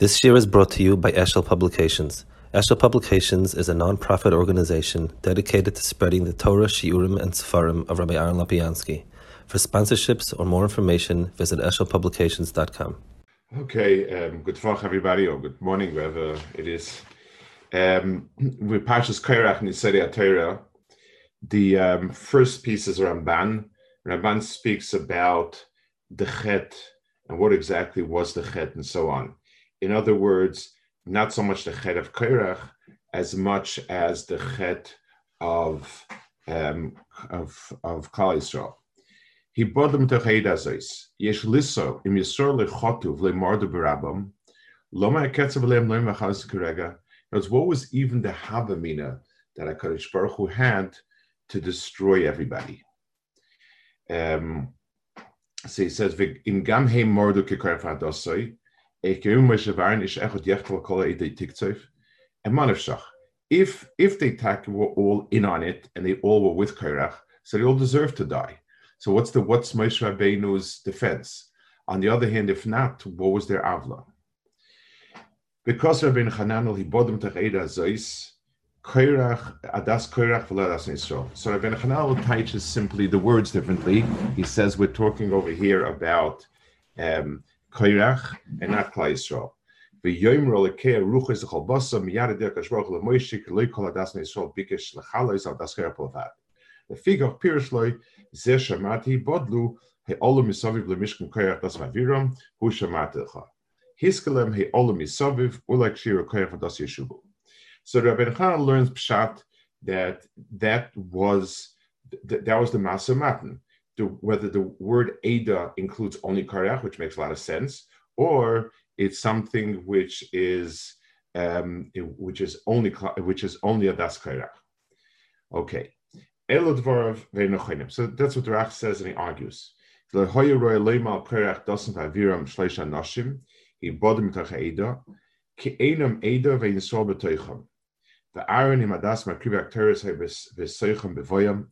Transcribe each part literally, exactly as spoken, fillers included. This year is brought to you by Eshel Publications. Eshel Publications is a non-profit organization dedicated to spreading the Torah, Shiurim, and Sefarim of Rabbi Aaron Lapiansky. For sponsorships or more information, visit eshel publications dot com. Okay, um, good morning, everybody, or good morning, wherever it is. Um, with Parshas Korach and Yesodei HaTorah, the um, first piece is Ramban. Ramban speaks about the Chet and what exactly was the Chet and so on. In other words, not so much the Chet of Korach as much as the Chet of um, of of Klal Yisrael. He brought them to Chaydazois. Yesh liso im Yisrael lechotuv lemardu berabam loma eketzav leim loim v'chaz kerega. Because what was even the havamina that HaKadosh Baruch Hu had to destroy everybody? Um, so he says im gam he mardu kekorach hadasoi. If if they attack were all in on it and they all were with Korach, so they all deserve to die. So what's the what's Moshe Rabbeinu's defense? On the other hand, if not, what was their avla? Because Rabbi Chananel he brought them to Eida Zois, Korach, Adas Korach, Adas Yisrael. So Rabbi Chananel teaches simply the words differently. He says we're talking over here about um, Korach and not Klal Yisrael. The figure of Pirishloi, Zeh Shamati Bodlu, He Olu Misaviv LeMishkan Korach Das Maviram, Hu Shamaticha. Hiskelem He Olu Misaviv Ulak Shira Korach Das Yeshubu. So Rabbi Nachman learns Pshat that that was that, that was the Maaseh Matan. The, whether the word Ada includes only Korach, which makes a lot of sense, or it's something which is um, which is only which is only Adas Korach. Okay, Elodvarav ve'nochenim. So that's what Rach says, and he argues. He bodem tach Ada ki einam Ada ve'nisol betoichem. The Aaron im Adas makrivak teres hay v'soichem bevoyam.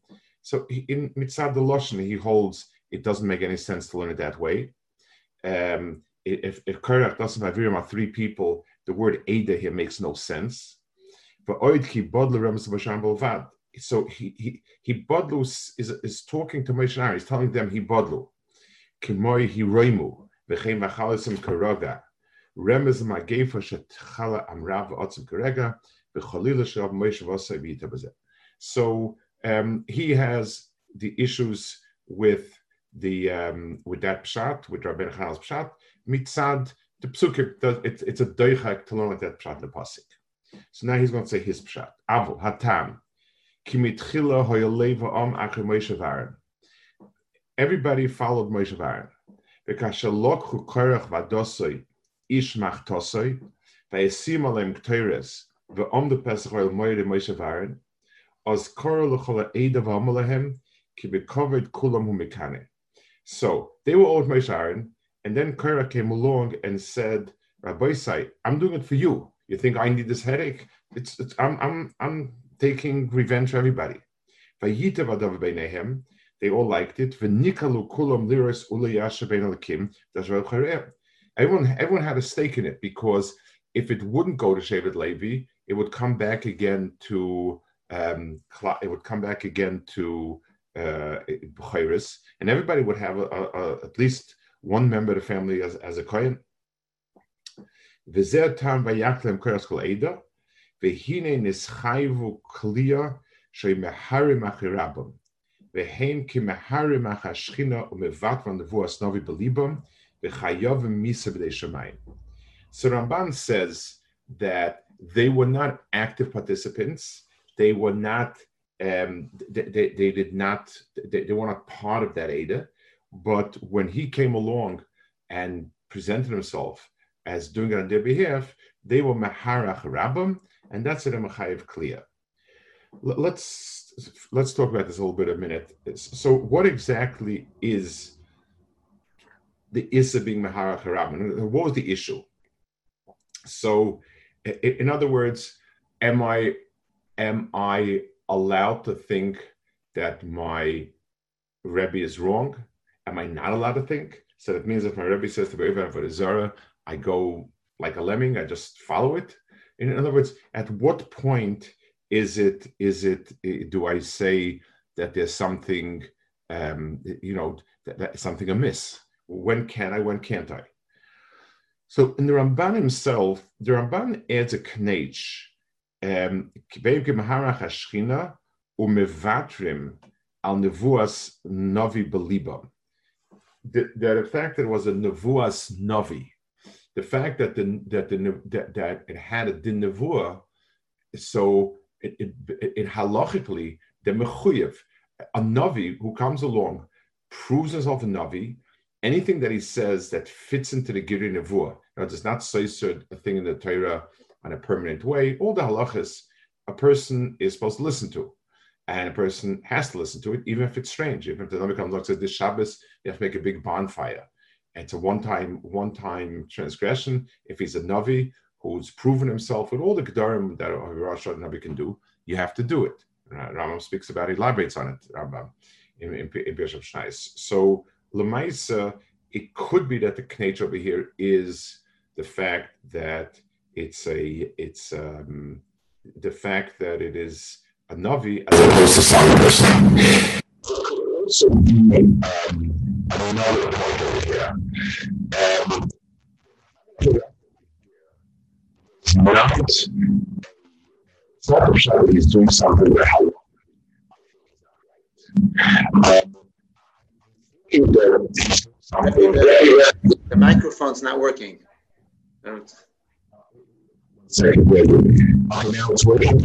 So in Mitzad HaLashon, he holds it doesn't make any sense to learn it that way. Um, if if Korach doesn't have Viram are three people, the word Ada here makes no sense. But Oid ki bodlu remes b'shem bolvad. So he he he bodlu is is talking to Moshe Rabbeinu. He's telling them he bodlu kimoi he roimu v'chein v'chalisim karaga remes ma'gefa shetchala amrav v'otzim karaga v'cholila sherav Moshe v'asay v'ita b'zeh. So. Um, he has the issues with the um, with that pshat, with Rabbein Chananel's pshat. Mitzad the psukim, it's it's a doichak to learn like that pshat the pasuk. So now he's going to say his pshat. Avul hatam ki mitchila hoyalei va'am acher Moshe v'Aaron. Everybody followed Moshe v'Aaron. V'kasher lokhu Korach v'adosoi ish machtosoi v'esim aleim k'tores v'am the pesach hoyal moyre Moshe v'Aaron. So they were all with Moshe Aaron, and then Korach came along and said, Rabbi Sai, I'm doing it for you. You think I need this headache? It's, it's I'm I'm I'm taking revenge for everybody. They all liked it. Everyone everyone had a stake in it, because if it wouldn't go to Shevet Levi, it would come back again to Um, it would come back again to uh, B'chayris, and everybody would have a, a, a, at least one member of the family as, as a Kohen. So Ramban says that they were not active participants. They were not. Um, they, they, they did not. They, they were not part of that Ada. But when he came along and presented himself as doing it on their behalf, they were meharach rabam, and that's it. Mechayev Kliya. Let's let's talk about this a little bit a minute. So, what exactly is the issa being meharach rabam? What was the issue? So, in other words, am I? Am I allowed to think that my Rebbe is wrong? Am I not allowed to think? So that means if my Rebbe says to be over for the Zara, I go like a lemming, I just follow it? In other words, at what point is it, is it, do I say that there's something, um, you know, that, that something amiss? When can I, when can't I? So in the Ramban himself, the Ramban adds a knech, um, the, the fact that it was a nevuas navi, the fact that the that the that, that it had a din nevuah, so it, it, it halachically the mechuyev, a navi who comes along, proves himself a navi. Anything that he says that fits into the Giri Nevuah, now does not say a thing in the Torah on a permanent way, all the halachas a person is supposed to listen to. And a person has to listen to it, even if it's strange. Even if the Nami comes along and says, this Shabbos, you have to make a big bonfire. And it's a one-time one-time transgression. If he's a Navi who's proven himself with all the Gedarim that a Rosh Navi can do, you have to do it. Rambam speaks about it, elaborates on it, Rambam, in, in, in Bishop Shnais. So, Lemaisa, it could be that the knech over here is the fact that it's a it's um, the fact that it is a navi as opposed to some person. It could also be um, another point over here. Um, it's not it's not a shadow. He's doing something that helps. Um, The, the, the microphone's not working. One second, wait. Oh, now it's working.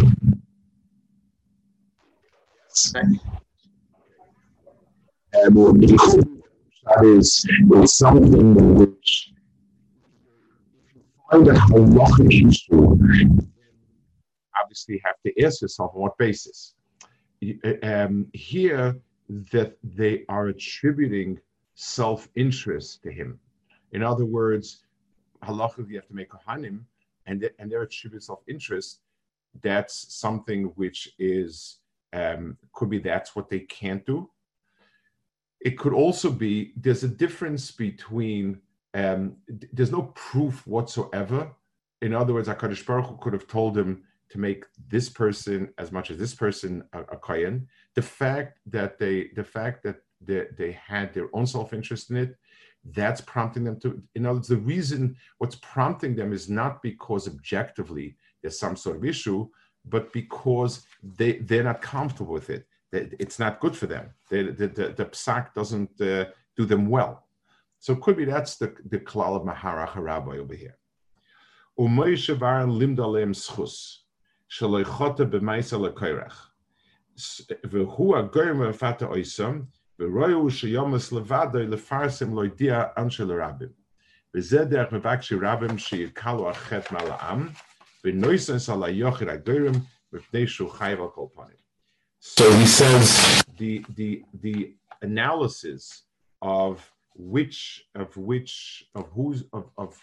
That is, it's something which you find a halachic issue. Obviously, have to ask yourself on what basis. Um, here. That they are attributing self-interest to him. In other words, halachically, you have to make kohanim, and they, and they're attributing self-interest. That's something which is um, could be that's what they can't do. It could also be there's a difference between um, d- there's no proof whatsoever. In other words, HaKadosh Baruch Hu could have told him to make this person as much as this person a, a kohen. The fact that they, the fact that they, they had their own self-interest in it, that's prompting them to. In other words, the reason what's prompting them is not because objectively there's some sort of issue, but because they they're not comfortable with it. It's not good for them. They, the, the, the psak doesn't uh, do them well. So it could be that's the the klal of Maharach HaRabbi over here. So he says the the the analysis of which of which of who's of, of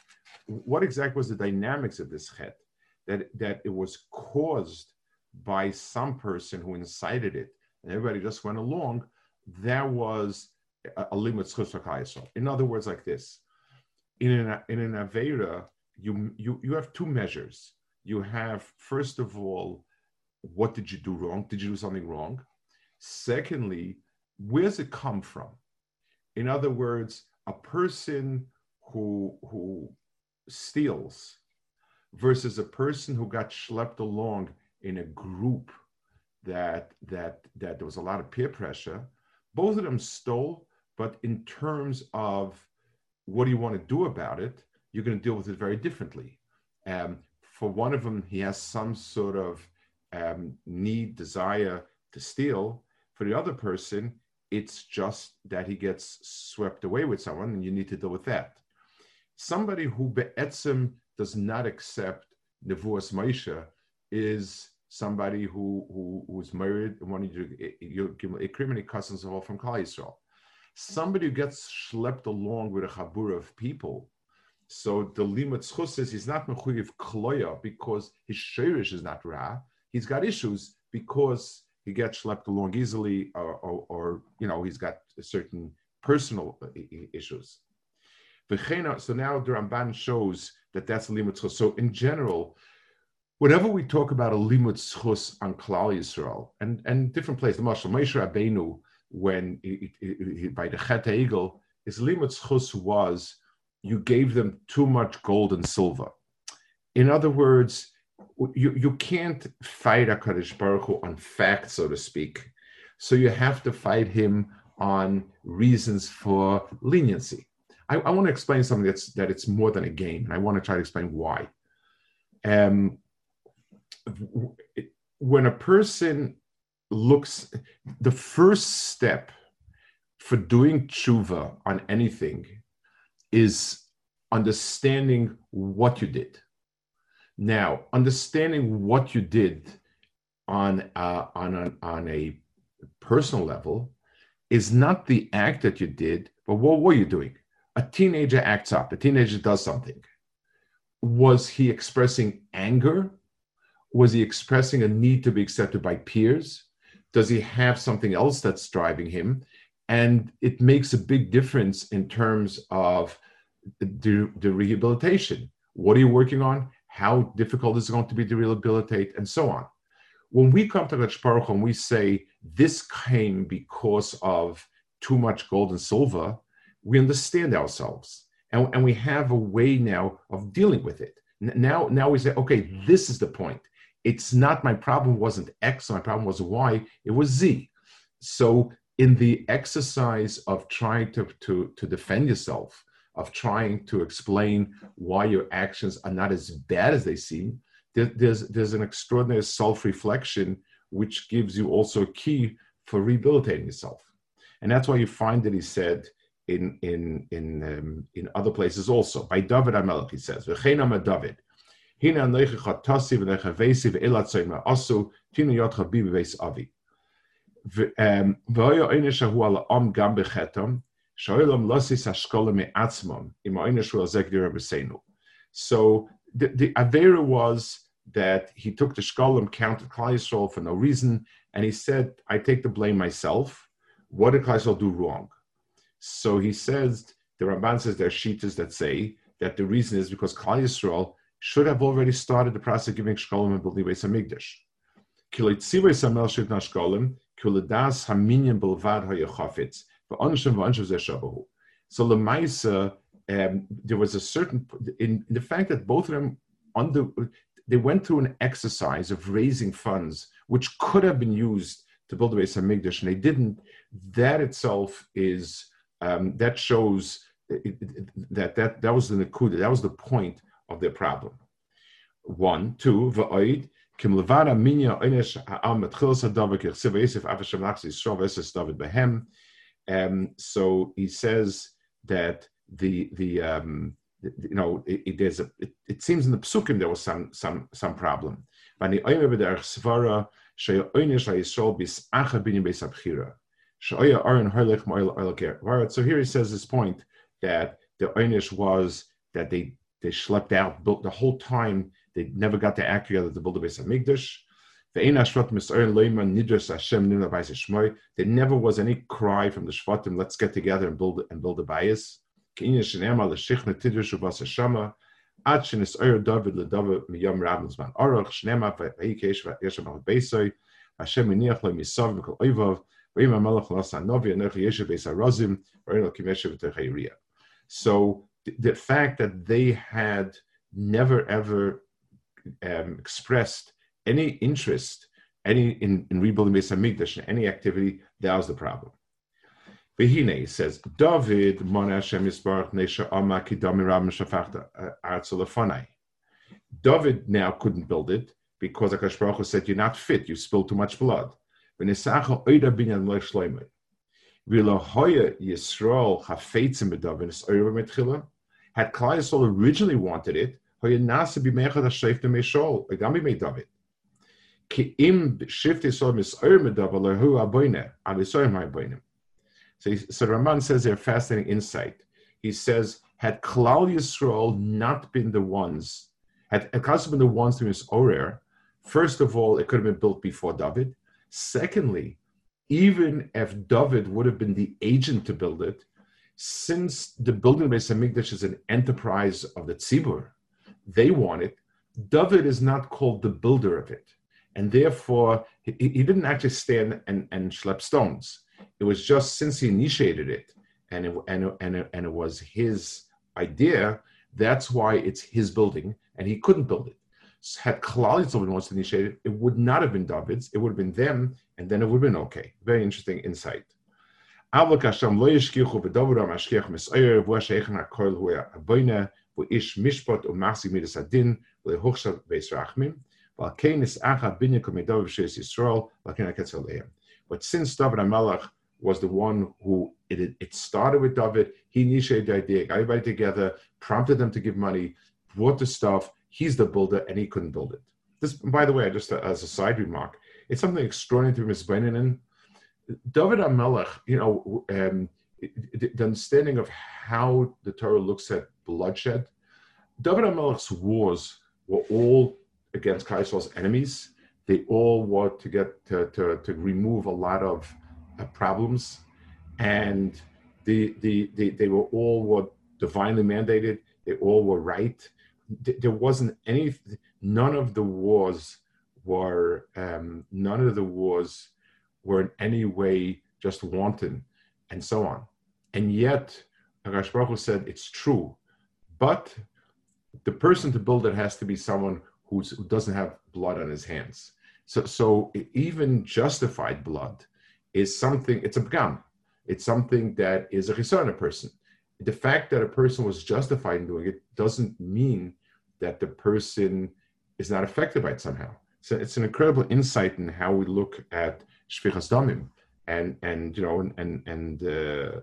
what exactly was the dynamics of this chet. That, that it was caused by some person who incited it, and everybody just went along. That was a, a limud zchus v'kayasol. In other words, like this: in an in an aveira, you you you have two measures. You have, first of all, what did you do wrong? Did you do something wrong? Secondly, where's it come from? In other words, a person who who steals versus a person who got schlepped along in a group that that that there was a lot of peer pressure. Both of them stole, but in terms of what do you want to do about it, you're going to deal with it very differently. Um, for one of them, he has some sort of um, need, desire to steal. For the other person, it's just that he gets swept away with someone, and you need to deal with that. Somebody who be'etzim does not accept nevuas Moshe is somebody who who who's married and wanted to incriminate cousins of all from Klal Yisrael. Somebody who gets schlepped along with a chabur of people. So the limud zchus says he's not mechuyev kloya because his sheirish is not ra. He's got issues because he gets schlepped along easily, or, or, or you know he's got certain personal issues. V'cheina, so now the Ramban shows that that's a limud zchus. So in general, whenever we talk about a limud zchus on Klal Yisrael, and, and different places, the Moshe Rabbeinu, when it, it, it, by the Chet Egel, his limud zchus was, you gave them too much gold and silver. In other words, you, you can't fight HaKadosh Baruch Hu on fact, so to speak. So you have to fight him on reasons for leniency. I, I want to explain something that's that it's more than a game, and I want to try to explain why. Um, when a person looks, the first step for doing tshuva on anything is understanding what you did. Now, understanding what you did on uh, on an, on a personal level is not the act that you did, but what were you doing? A teenager acts up, a teenager does something. Was he expressing anger? Was he expressing a need to be accepted by peers? Does he have something else that's driving him? And it makes a big difference in terms of the, the rehabilitation. What are you working on? How difficult is it going to be to rehabilitate? And so on. When we come to HaKadosh Baruch Hu and we say, this came because of too much gold and silver, we understand ourselves, and, and we have a way now of dealing with it. Now, now we say, okay, this is the point. It's not my problem wasn't X, my problem was Y, it was Z. So in the exercise of trying to, to, to defend yourself, of trying to explain why your actions are not as bad as they seem, there, there's, there's an extraordinary self-reflection which gives you also a key for rehabilitating yourself. And that's why you find that he said, in in in um, in other places also by David Hamelech, he says so the, the Avera was that he took the Shqalim, counted Klal Yisrael for no reason, and he said, I take the blame myself. What did Klal Yisrael do wrong? So he says, the Ramban says there are shitas that say that the reason is because Klal Yisrael should have already started the process of giving Shqalim and building Beit Hamikdash. So Lemaisa, um, there was a certain, in, in the fact that both of them, under, they went through an exercise of raising funds, which could have been used to build the Beit Hamikdash, and they didn't. That itself is... Um, that shows that, that that was the nekuda, that was the point of their problem. One, two, v'oid, kim levada minya onesh ha'am metchil sadav v'kirsiv v'yisif avashem lachs yisrov v'eses david behem. So he says that the, the um, you know, it, it, there's a, it, it seems in the psukim there was some some some problem. V'ani oyme b'derech svara she'o onesh ha'yisrov b'is'acha b'nim b'is ha'bchira. So here he says this point that the einish was that they they schlepped out, built the whole time, they never got their act together to build the Beit Hamikdash. There never was any cry from the Shvatim, let's get together and build and build a Bais. So the fact that they had never ever um, expressed any interest, any in, in rebuilding Beit Hamikdash, any activity, that was the problem. Vehine, he says, David David now couldn't build it because HaKadosh Baruch Hu said, you're not fit, you spilled too much blood. When he saw how Oida binyan loy shloimei, v'lo hoya Yisrael hafeitzim b'David is Oida b'metchila. Had Klal Yisrael originally wanted it, hoya nasa b'meichad hashayfta meishol, agam b'David. Ki im shift Yisrael mis Oida b'David lehu aboyne, al Yisrael aboyne. So, so Ramban says there a fascinating insight. He says, had Klal Yisrael not been the ones, had Klal Yisrael been the ones to mis Orer, first of all, it could have been built before David. Secondly, even if David would have been the agent to build it, since the building of Beit Hamikdash is an enterprise of the Tzibur, they want it. David is not called the builder of it, and therefore he, he didn't actually stand and, and schlep stones. It was just since he initiated it, and it, and and it, and it was his idea. That's why it's his building, and he couldn't build it. So had Klal Yisrael wants to initiate it, it would not have been David's. It would have been them, and then it would have been okay. Very interesting insight. But since David Hamelech was the one who, it, it started with David, he initiated the idea, got everybody together, prompted them to give money, brought the stuff, he's the builder, and he couldn't build it. This, by the way, just as a side remark, it's something extraordinary to misbeinen. David HaMelech, you know, um, the understanding of how the Torah looks at bloodshed, David HaMelech's wars were all against Klal Yisrael's enemies. They all were to get to, to, to remove a lot of uh, problems, and the, the, the, they were all were divinely mandated. They all were right. There wasn't any, none of the wars were, um, none of the wars were in any way just wanton, and so on. And yet, HaKadosh Baruch Hu said, it's true, but the person to build it has to be someone who's, who doesn't have blood on his hands. So, so even justified blood is something, it's a pgam. It's something that is a chesed on a person. The fact that a person was justified in doing it doesn't mean that the person is not affected by it somehow. So it's an incredible insight in how we look at Shfichas Damim, and and you know and and uh,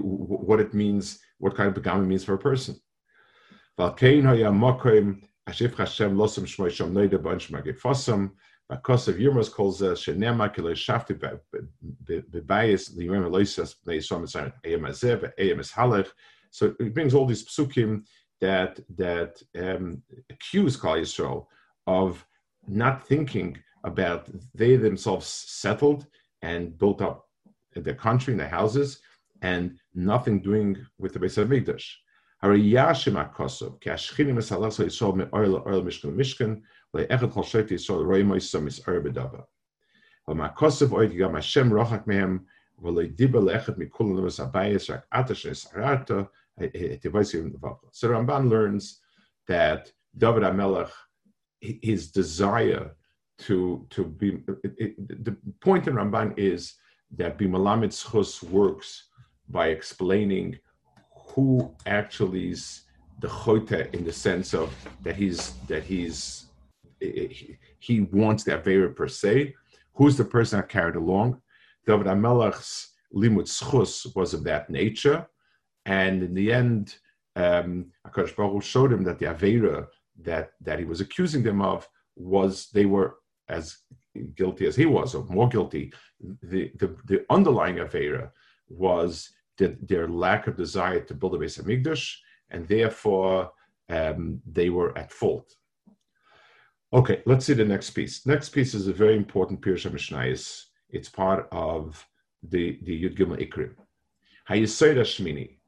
what it means, what kind of pagami means for a person. So it brings all these psukim that that um, accuse Klal Yisrael of not thinking about they themselves settled and built up their country and their houses, and nothing doing with the Beit Hamikdash. So Ramban learns that David HaMelech, his desire To to be it, it, the point in Ramban is that Bimalamet Zchus works by explaining who actually is the chote, in the sense of that he's that he's he, he wants that avera per se. Who's the person that carried along? David HaMelech's limud Zchus was of that nature, and in the end, um, HaKadosh Baruch Hu showed him that the avera that that he was accusing them of was they were as guilty as he was, or more guilty. The the, the underlying avera was the, their lack of desire to build a Beit Hamikdash, and therefore um, they were at fault. Okay, let's see the next piece. Next piece is a very important Pirush HaMishnayos. It's part of the the Yud Gimel Ikrim. Hayesod Hashmini,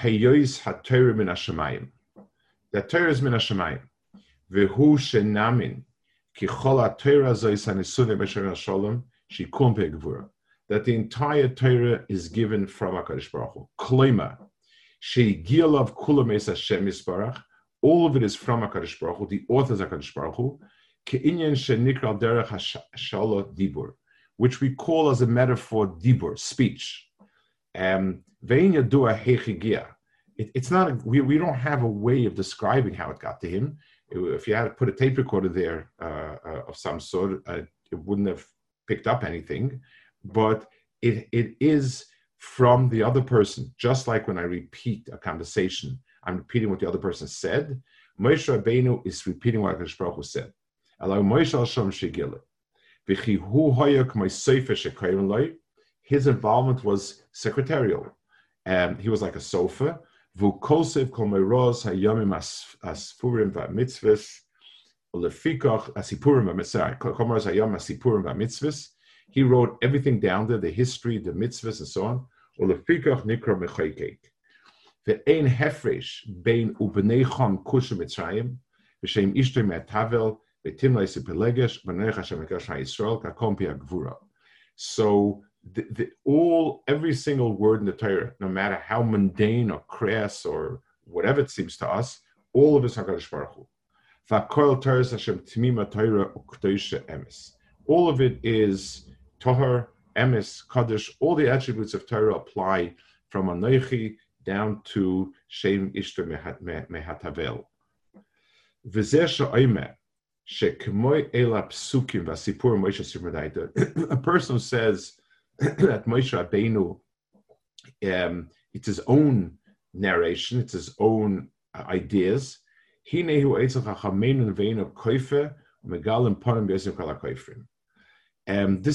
Hayois HaTorah Min HaShamayim. The Torah is Min HaShamayim. Vehu shenamin. That the entire Torah is given from HaKadosh Baruch Hu. Kloima, shegielav kulam es Hashem Yisbarach. All of it is from HaKadosh Baruch Hu. The author is HaKadosh Baruch Hu. Keinyan shenikra derech hashala dibur, which we call as a metaphor dibur, speech. Um, it, it's not. We we don't have a way of describing how it got to him. If you had put a tape recorder there uh, uh, of some sort, uh, it wouldn't have picked up anything. But it it is from the other person, just like when I repeat a conversation, I'm repeating what the other person said. Moshe Rabbeinu is repeating what HaKadosh Baruch Hu said. His involvement was secretarial. Um, he was like a sofa. Vukosev komeros hayomim asfurim v'mitzvus lefikach asipurim v'mitzvus komeros hayom asipurim v'mitzvus. He wrote everything down there, the history, the mitzvus, and so on. ולפיכך נקרא מחוקק. ואין הפרש בין ובני חם כוס ומצרים, ושם אישתו מהתבל, ותמלא ספלגש, ונלך השם הקדוש הישראל, כקומפי הגבורה. So the, the, all, every single word in the Torah, no matter how mundane or crass or whatever it seems to us, all of it is HaKadosh Baruch Hu. All of it is Tohar, Emes, Kodesh. All the attributes of Torah apply from Anochi down to Shem Ishter Mehatavel. A person who says that Moshe Rabbeinu, um, it's his own narration, it's his own uh, ideas. Um, this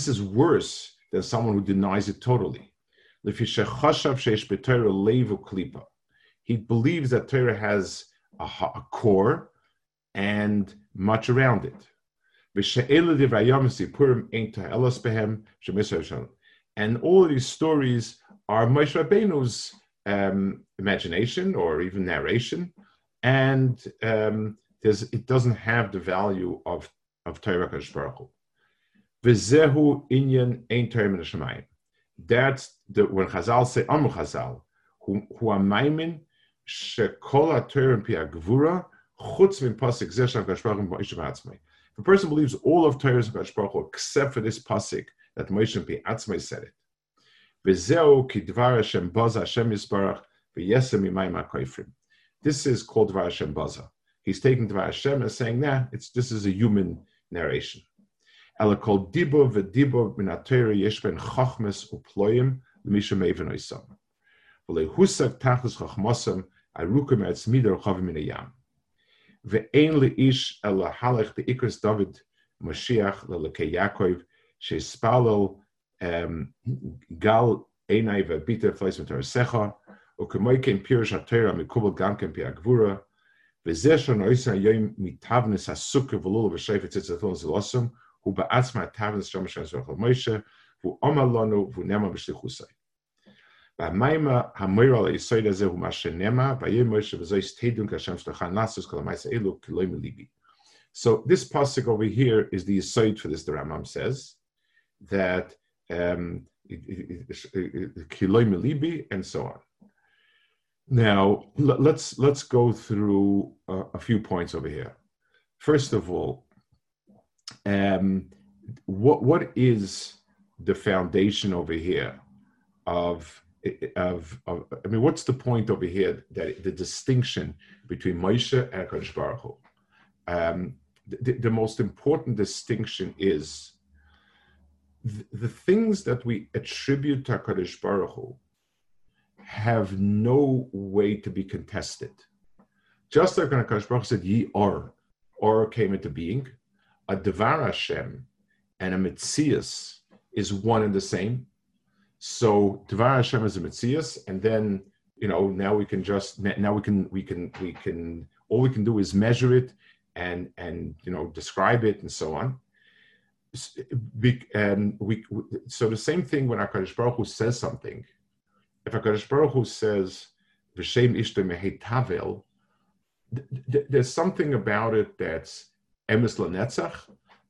is worse than someone who denies it totally. He believes that Torah has a, a core and much around it. And all of these stories are Moshe Rabbeinu's um, imagination or even narration, and um, there's, it doesn't have the value of of Torah HaKadosh Baruch Hu. V'zehu inyan ein Torah min hashamayim. That's the, when Chazal say Amr Chazal, who who are maimin shekol haTorah pi hagvura chutz min pasuk zeh shel HaKadosh Baruch Hu Moshe b'atzmai. If a person believes all of Torah HaKadosh Baruch Hu except for this pasuk that Moshe b'atzmai said it. V'zehu ki dvar Hashem baza Hashem yisbarach v'yesem imayim ha'koifrim. This is called Devar Hashem Baza. He's taking Devar Hashem and saying, nah, it's, this is a human narration. So this pasuk over here is the aside for this. The Rambam says that um, and so on. Now, let's let's go through a, a few points over here. First of all, um, what what is the foundation over here of, of, of, I mean, what's the point over here, that the distinction between Moshe and HaKadosh Baruch Hu? Um, the, the most important distinction is the, the things that we attribute to HaKadosh Baruch Hu have no way to be contested. Just like when HaKadosh Baruch Hu said, ye are, or came into being, a Devar Hashem and a Mitzias is one and the same. So Devar Hashem is a Mitzias, and then, you know, now we can just, now we can, we can, we can, all we can do is measure it and, and, you know, describe it and so on. And we, so the same thing when HaKadosh Baruch Hu says something. If HaKadosh Baruch Hu says, V'shem ishto mehetavel, th- th- there's something about it that's emes l'netzach.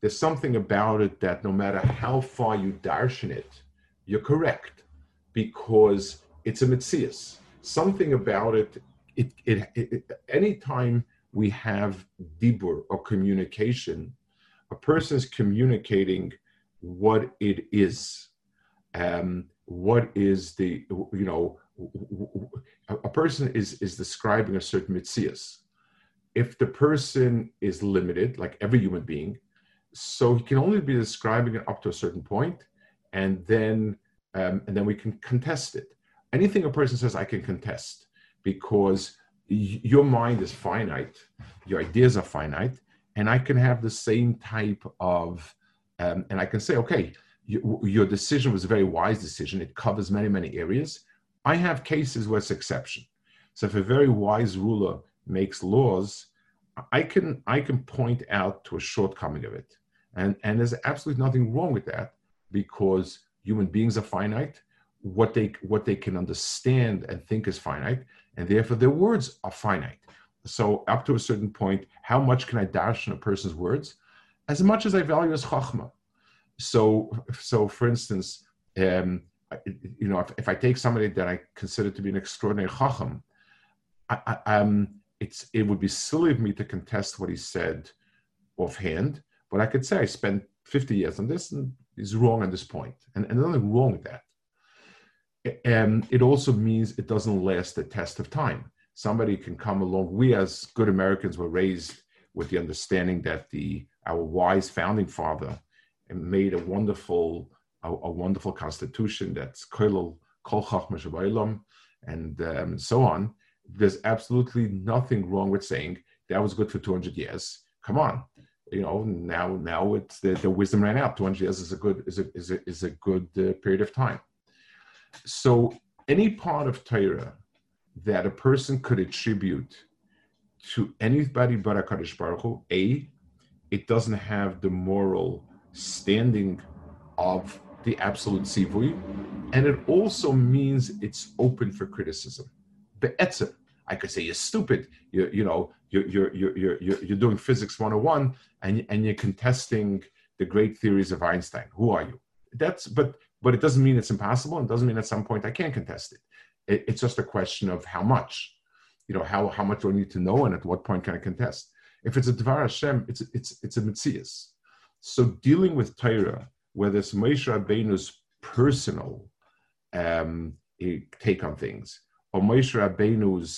There's something about it that no matter how far you darshan it, you're correct, because it's a mitzias. Something about it, it, it, it, anytime we have dibur or communication, a person's communicating what it is. Um, What is the, you know, a person is, is describing a certain mitzias. If the person is limited, like every human being, so he can only be describing it up to a certain point, and then um, and then we can contest it. Anything a person says, I can contest, because y- your mind is finite, your ideas are finite, and I can have the same type of, um, and I can say, okay, your decision was a very wise decision. It covers many, many areas. I have cases where it's exception. So if a very wise ruler makes laws, I can I can point out to a shortcoming of it. And, and there's absolutely nothing wrong with that, because human beings are finite. what they what they can understand and think is finite, and therefore their words are finite. So up to a certain point, how much can I dash in a person's words? As much as I value as chachma. So, so for instance, um, you know, if, if I take somebody that I consider to be an extraordinary chacham, I, I, um, it's it would be silly of me to contest what he said offhand. But I could say I spent fifty years on this, and he's wrong at this point, and, and there's nothing wrong with that. And it also means it doesn't last the test of time. Somebody can come along. We as good Americans were raised with the understanding that the our wise founding father made a wonderful a, a wonderful constitution that's kolel kol chachma sheba'ilam, and um, so on. There's absolutely nothing wrong with saying that was good for two hundred years. Come on, you know, now now it's the, the wisdom ran out. two hundred years is a good is a is a, is a good uh, period of time. So any part of Torah that a person could attribute to anybody but HaKadosh Baruch Hu, A, it doesn't have the moral standing of the absolute Tzivui, and it also means it's open for criticism. Be'etzem, I could say you're stupid, you you know, you're you're you're you're you're doing physics one oh one and and you're contesting the great theories of Einstein. Who are you? That's but But it doesn't mean it's impossible, and doesn't mean at some point I can't contest it. it. It's just a question of how much, you know, how how much do I need to know, and at what point can I contest? If it's a Devar Hashem, it's it's it's a Mitzias. So dealing with Torah, whether it's Moshe Rabbeinu's personal um, take on things, or Moshe Rabbeinu's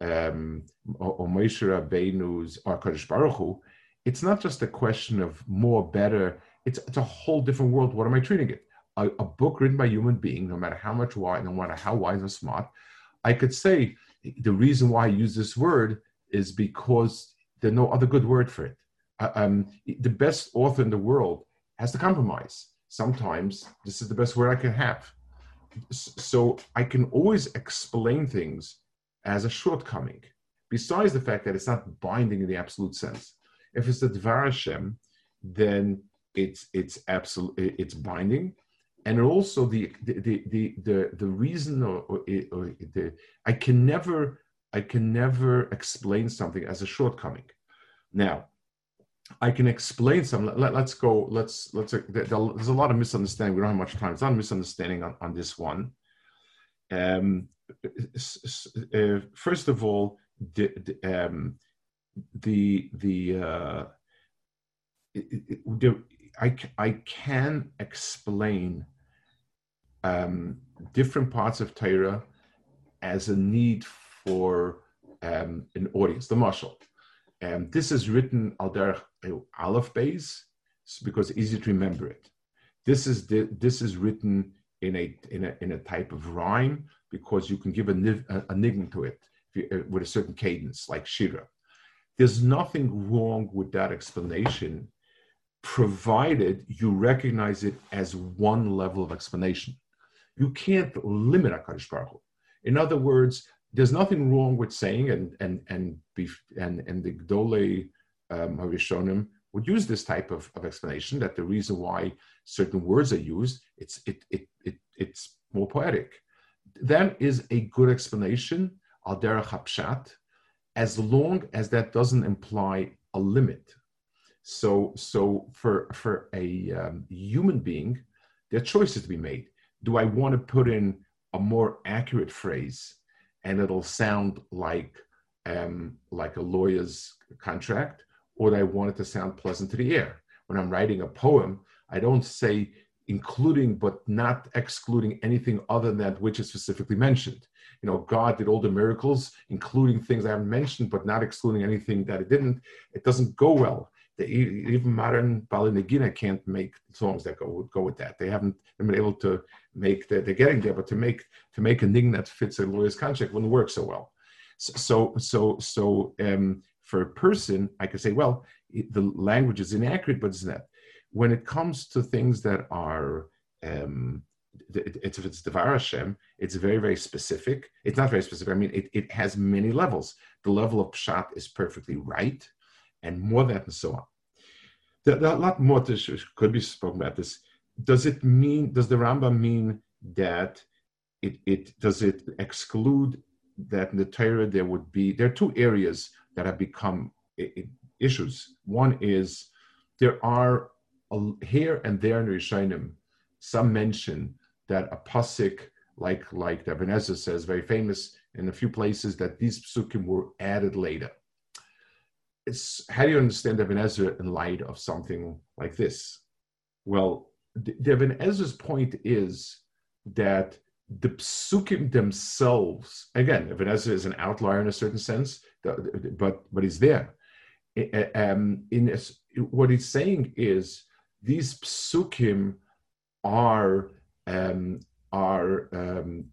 um, or, or Moshe Rabbeinu's HaKadosh Baruch Hu, it's not just a question of more better. It's it's a whole different world. What am I treating it? A, a book written by a human being, no matter how much wise, no matter how wise or smart, I could say the reason why I use this word is because there's no other good word for it. Uh, um, the best author in the world has to compromise. Sometimes this is the best word I can have. So I can always explain things as a shortcoming, besides the fact that it's not binding in the absolute sense. If it's the Dvar Hashem, then it's, it's, absolute, it's binding. And also the the the the, the reason or, or, or the I can never I can never explain something as a shortcoming. Now, I can explain some. Let, let's go. Let's let's. There's a lot of misunderstanding. We don't have much time. It's not a misunderstanding on, on this one. Um, uh, first of all, the the um, the, the uh, the I, I can explain um, different parts of Torah as a need for um, an audience, the mashal. Um, this is written al derech aleph beis because it's easy to remember it. This is the, this is written in a in a in a type of rhyme because you can give a, niv, a, a nigun to it if you, uh, with a certain cadence, like shira. There's nothing wrong with that explanation, provided you recognize it as one level of explanation. You can't limit HaKadosh Baruch Hu. In other words, there's nothing wrong with saying, and and and and, and the Gdolei um, Harishonim would use this type of, of explanation, that the reason why certain words are used, it's it it it it's more poetic. That is a good explanation, al derech hapshat, as long as that doesn't imply a limit. So, so for for a um, human being, there are choices to be made. Do I want to put in a more accurate phrase, and it'll sound like um, like a lawyer's contract, or do I want it to sound pleasant to the ear? When I'm writing a poem, I don't say including but not excluding anything other than that which is specifically mentioned. You know, God did all the miracles, including things I haven't mentioned, but not excluding anything that it didn't. It doesn't go well. They, even modern Balinegina can't make songs that go go with that. They haven't been able to make. They're, they're getting there, but to make to make a thing that fits a lawyer's contract wouldn't work so well. So so so um, for a person, I could say, well, the language is inaccurate, but it's not. When it comes to things that are, um, it's, if it's Devar Hashem, it's very very specific. It's not very specific. I mean, it it has many levels. The level of pshat is perfectly right, and more than that, and so on. There, there are a lot more to, could be spoken about this. Does it mean, does the Rambam mean that it, it does it exclude that in the Torah there would be, there are two areas that have become issues. One is there are a, here and there in Rishonim some mention that a pasuk like like the Ibn Ezra says, very famous in a few places, that these psukim were added later. It's, how do you understand the Ibn Ezra in light of something like this? Well, the, the Ibn Ezra's point is that the psukim themselves, again, Ibn Ezra is an outlier in a certain sense, but but he's there. Um, in a, what he's saying is these psukim are um, are um,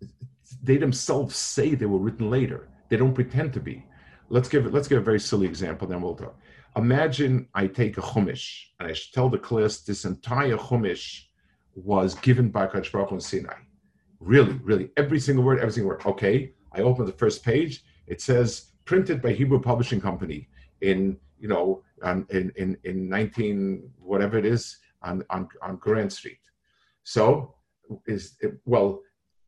they themselves say they were written later. They don't pretend to be. Let's give let's give a very silly example. Then we'll talk. Imagine I take a chumash and I tell the class this entire chumash was given by Hakadosh Baruch Hu in Sinai. Really, really, every single word, every single word. Okay, I open the first page. It says printed by Hebrew Publishing Company in you know um, in in in nineteen whatever it is on on on Grand Street. So is it, well.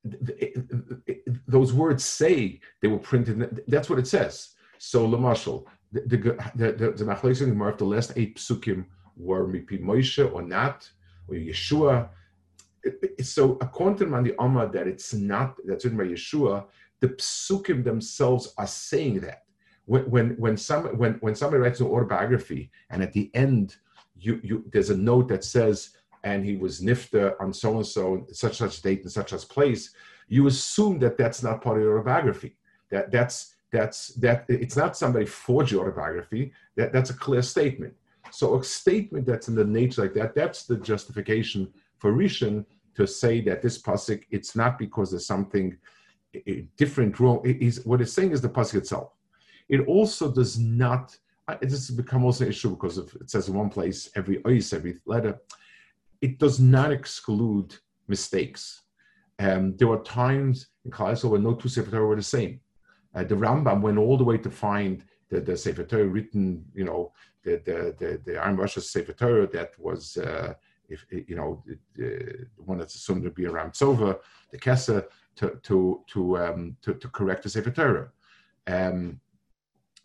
It, it, it, those words say they were printed. That's what it says. So Lamashal, the the the, the, the Machlokes Gemara, the last eight psukim were mipi Moshe or not, or Yeshua. It, it, so according to Mandi Amma, that it's not that's written by Yeshua. The psukim themselves are saying that. When when when some when when somebody writes an autobiography and at the end you you there's a note that says, and he was nifter on so and so, such such date and such such place. You assume that that's not part of your autobiography. That that's that's that it's not somebody forged your autobiography. That that's a clear statement. So a statement that's in the nature like that, that's the justification for Rishon to say that this pasuk, it's not because there's something different wrong. It is, what it's saying is the pasuk itself. It also does not. This has become also an issue because of, it says in one place every ois, every letter. It does not exclude mistakes. Um, there were times in Klal Yisrael where no two Sefer Torah were the same. Uh, the Rambam went all the way to find the, the Sefer Torah written, you know, the the the, the Aron Rashi's Sefer Torah that was, uh, if you know, the, the one that's assumed to be around Tzova, the Kesser, to to to um, to, to correct the Sefer Torah. Um,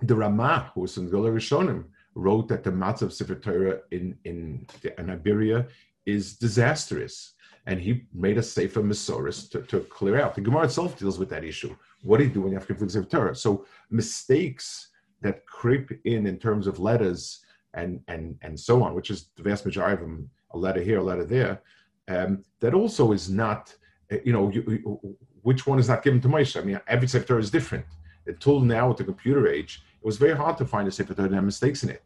the Rama, who was in the Gula Rishonim, wrote that the matzah of Sefer Torah in in, the, in Iberia is disastrous, and he made a Sefer Mesoris to, to clear out. The Gemara itself deals with that issue. What do you do when you have conflicts of Torah? So mistakes that creep in in terms of letters and and and so on, which is the vast majority of them, a letter here, a letter there, um, that also is not, you know, you, you, which one is not given to Moshe? I mean, every Sefer Torah is different. Until now, with the computer age, it was very hard to find a Sefer Torah that had mistakes in it.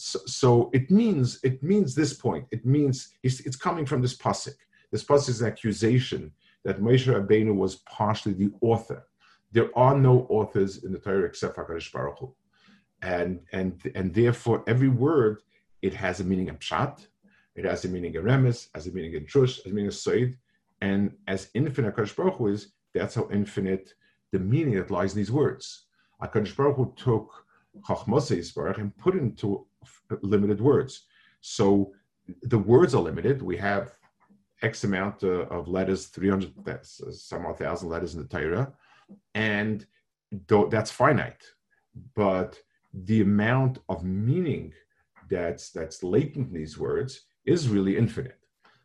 So, so it means it means this point. It means it's, it's coming from this pasuk. This pasuk is an accusation that Moshe Rabbeinu was partially the author. There are no authors in the Torah except HaKadosh Baruch Hu, and and and therefore every word, it has a meaning of pshat, it has a meaning of remes, has a meaning of drush, has a meaning of soid, and as infinite HaKadosh Baruch Hu is, that's how infinite the meaning that lies in these words. HaKadosh Baruch Hu took Chachmosei Yisbarach and put into limited words. So the words are limited. We have X amount uh, of letters, three hundred, that's uh, some odd thousand letters in the Torah, and th- that's finite. But the amount of meaning that's that's latent in these words is really infinite.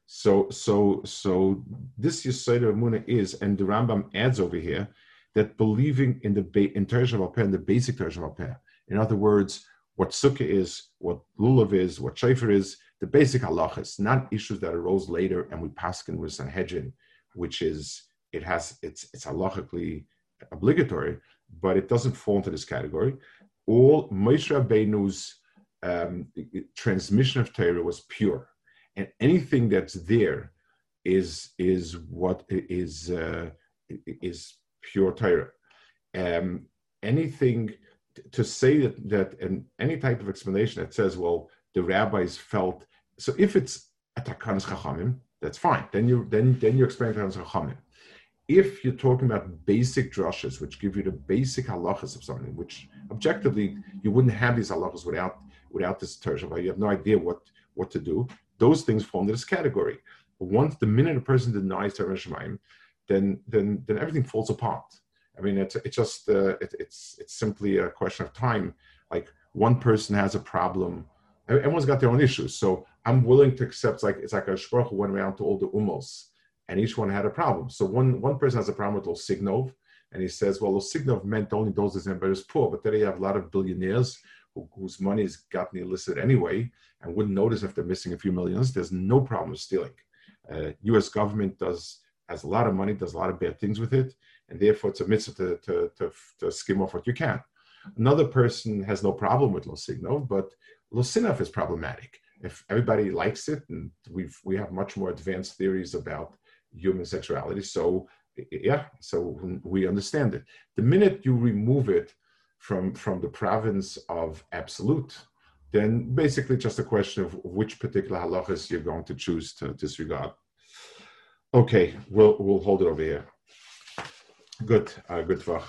So so so this Yesodei HaTorah is, and the Rambam adds over here, that believing in the ba- in Terutz Shabbat Pair, in the basic Terutz Shabbat Pair, in other words, what sukkah is, what lulav is, what shofar is, the basic halachas, not issues that arose later and we paskin with Sanhedrin, which is, it has, it's it's halachically obligatory, but it doesn't fall into this category. All Moshe Rabbeinu's um, transmission of Torah was pure, and anything that's there is is what is uh, is pure Torah. Um, anything. To say that that in any type of explanation that says, well, the rabbis felt so, if it's a Takanas chachamim, that's fine. Then you then then you explain Takanas chachamim. If you're talking about basic drushes, which give you the basic halachas of something, which objectively you wouldn't have these halachas without without this Terutz Shabbat, you have no idea what what to do. Those things fall into this category. Once the minute a person denies Terutz Shabbat, then then then everything falls apart. I mean, it's it's just uh, it, it's it's simply a question of time. Like one person has a problem, everyone's got their own issues. So I'm willing to accept. Like it's like a shprach who went around to all the umos, and each one had a problem. So one one person has a problem with Losignov, and he says, well, Losignov meant only those that are poor, but today you have a lot of billionaires who, whose money has gotten illicit anyway, and wouldn't notice if they're missing a few millions. There's no problem with stealing. Uh, U S government does has a lot of money, does a lot of bad things with it, and therefore it's a mitzvah to, to, to, to skim off what you can. Another person has no problem with Losignov, but Losignov is problematic. If everybody likes it, and we've, we have much more advanced theories about human sexuality, so yeah, so we understand it. The minute you remove it from, from the province of absolute, then basically just a question of which particular halachas you're going to choose to disregard. Okay, we'll we'll hold it over here. Good, uh, good.